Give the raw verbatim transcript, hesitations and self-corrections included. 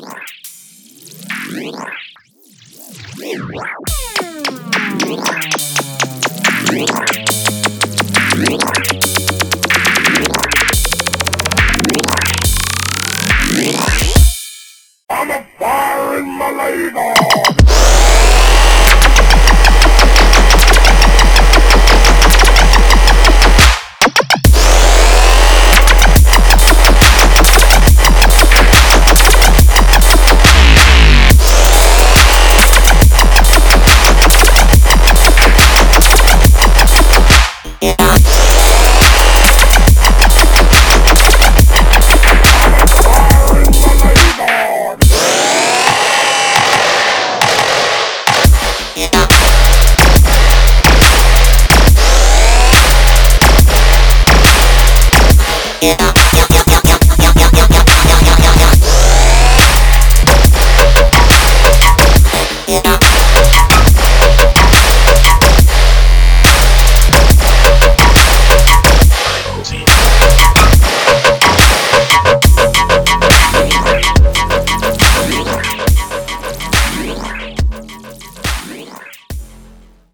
I'm a firin' mah lazer. Yeah.